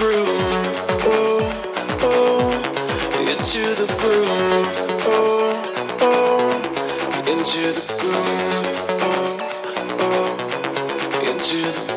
groove, oh, oh, into the groove, oh, oh, into the groove, oh, oh, into the